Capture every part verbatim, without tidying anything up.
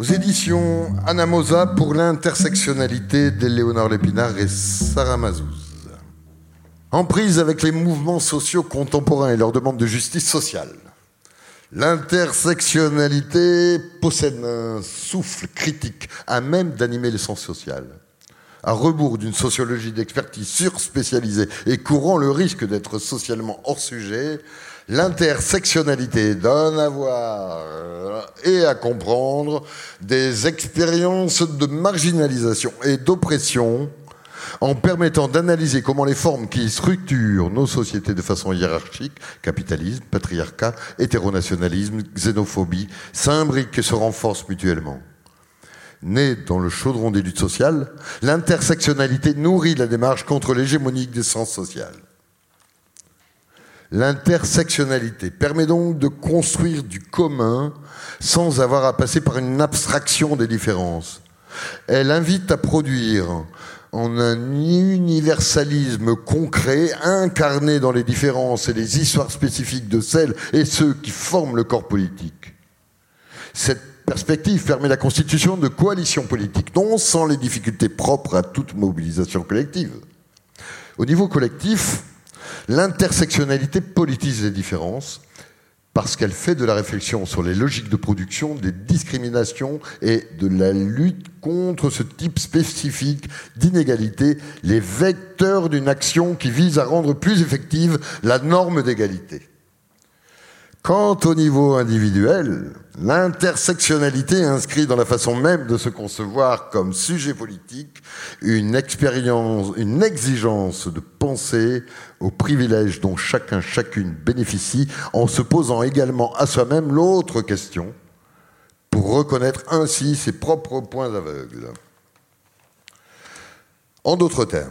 aux éditions Anamosa pour l'intersectionnalité d'Éléonore Lépinard et Sarah Mazouz. En prise avec les mouvements sociaux contemporains et leurs demandes de justice sociale, l'intersectionnalité possède un souffle critique à même d'animer les sens sociales, à rebours d'une sociologie d'expertise surspécialisée et courant le risque d'être socialement hors sujet. L'intersectionnalité donne à voir et à comprendre des expériences de marginalisation et d'oppression en permettant d'analyser comment les formes qui structurent nos sociétés de façon hiérarchique, capitalisme, patriarcat, hétéronationalisme, xénophobie, s'imbriquent et se renforcent mutuellement. Née dans le chaudron des luttes sociales, l'intersectionnalité nourrit la démarche contre l'hégémonie des sens sociales. L'intersectionnalité permet donc de construire du commun sans avoir à passer par une abstraction des différences. Elle invite à produire en un universalisme concret, incarné dans les différences et les histoires spécifiques de celles et ceux qui forment le corps politique. Cette perspective permet la constitution de coalitions politiques, non sans les difficultés propres à toute mobilisation collective. Au niveau collectif, l'intersectionnalité politise les différences parce qu'elle fait de la réflexion sur les logiques de production, des discriminations et de la lutte contre ce type spécifique d'inégalité, les vecteurs d'une action qui vise à rendre plus effective la norme d'égalité. Quant au niveau individuel, l'intersectionnalité inscrit dans la façon même de se concevoir comme sujet politique une expérience, une exigence de penser aux privilèges dont chacun, chacune bénéficie en se posant également à soi-même l'autre question pour reconnaître ainsi ses propres points aveugles. En d'autres termes,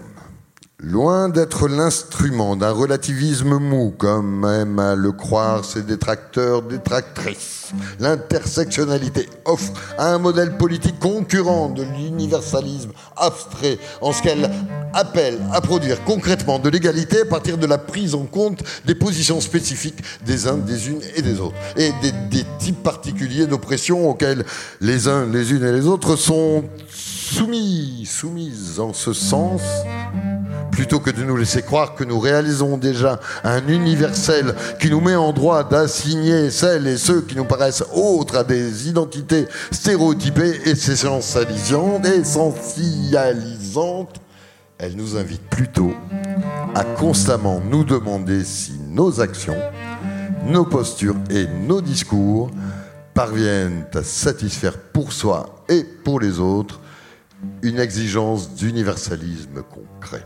loin d'être l'instrument d'un relativisme mou, comme aiment à le croire ses détracteurs, détractrices, l'intersectionnalité offre un modèle politique concurrent de l'universalisme abstrait, en ce qu'elle appelle à produire concrètement de l'égalité à partir de la prise en compte des positions spécifiques des uns, des unes et des autres, et des, des types particuliers d'oppression auxquels les uns, les unes et les autres sont soumis, soumises en ce sens. Plutôt que de nous laisser croire que nous réalisons déjà un universel qui nous met en droit d'assigner celles et ceux qui nous paraissent autres à des identités stéréotypées et essentialisantes, elle nous invite plutôt à constamment nous demander si nos actions, nos postures et nos discours parviennent à satisfaire pour soi et pour les autres une exigence d'universalisme concret.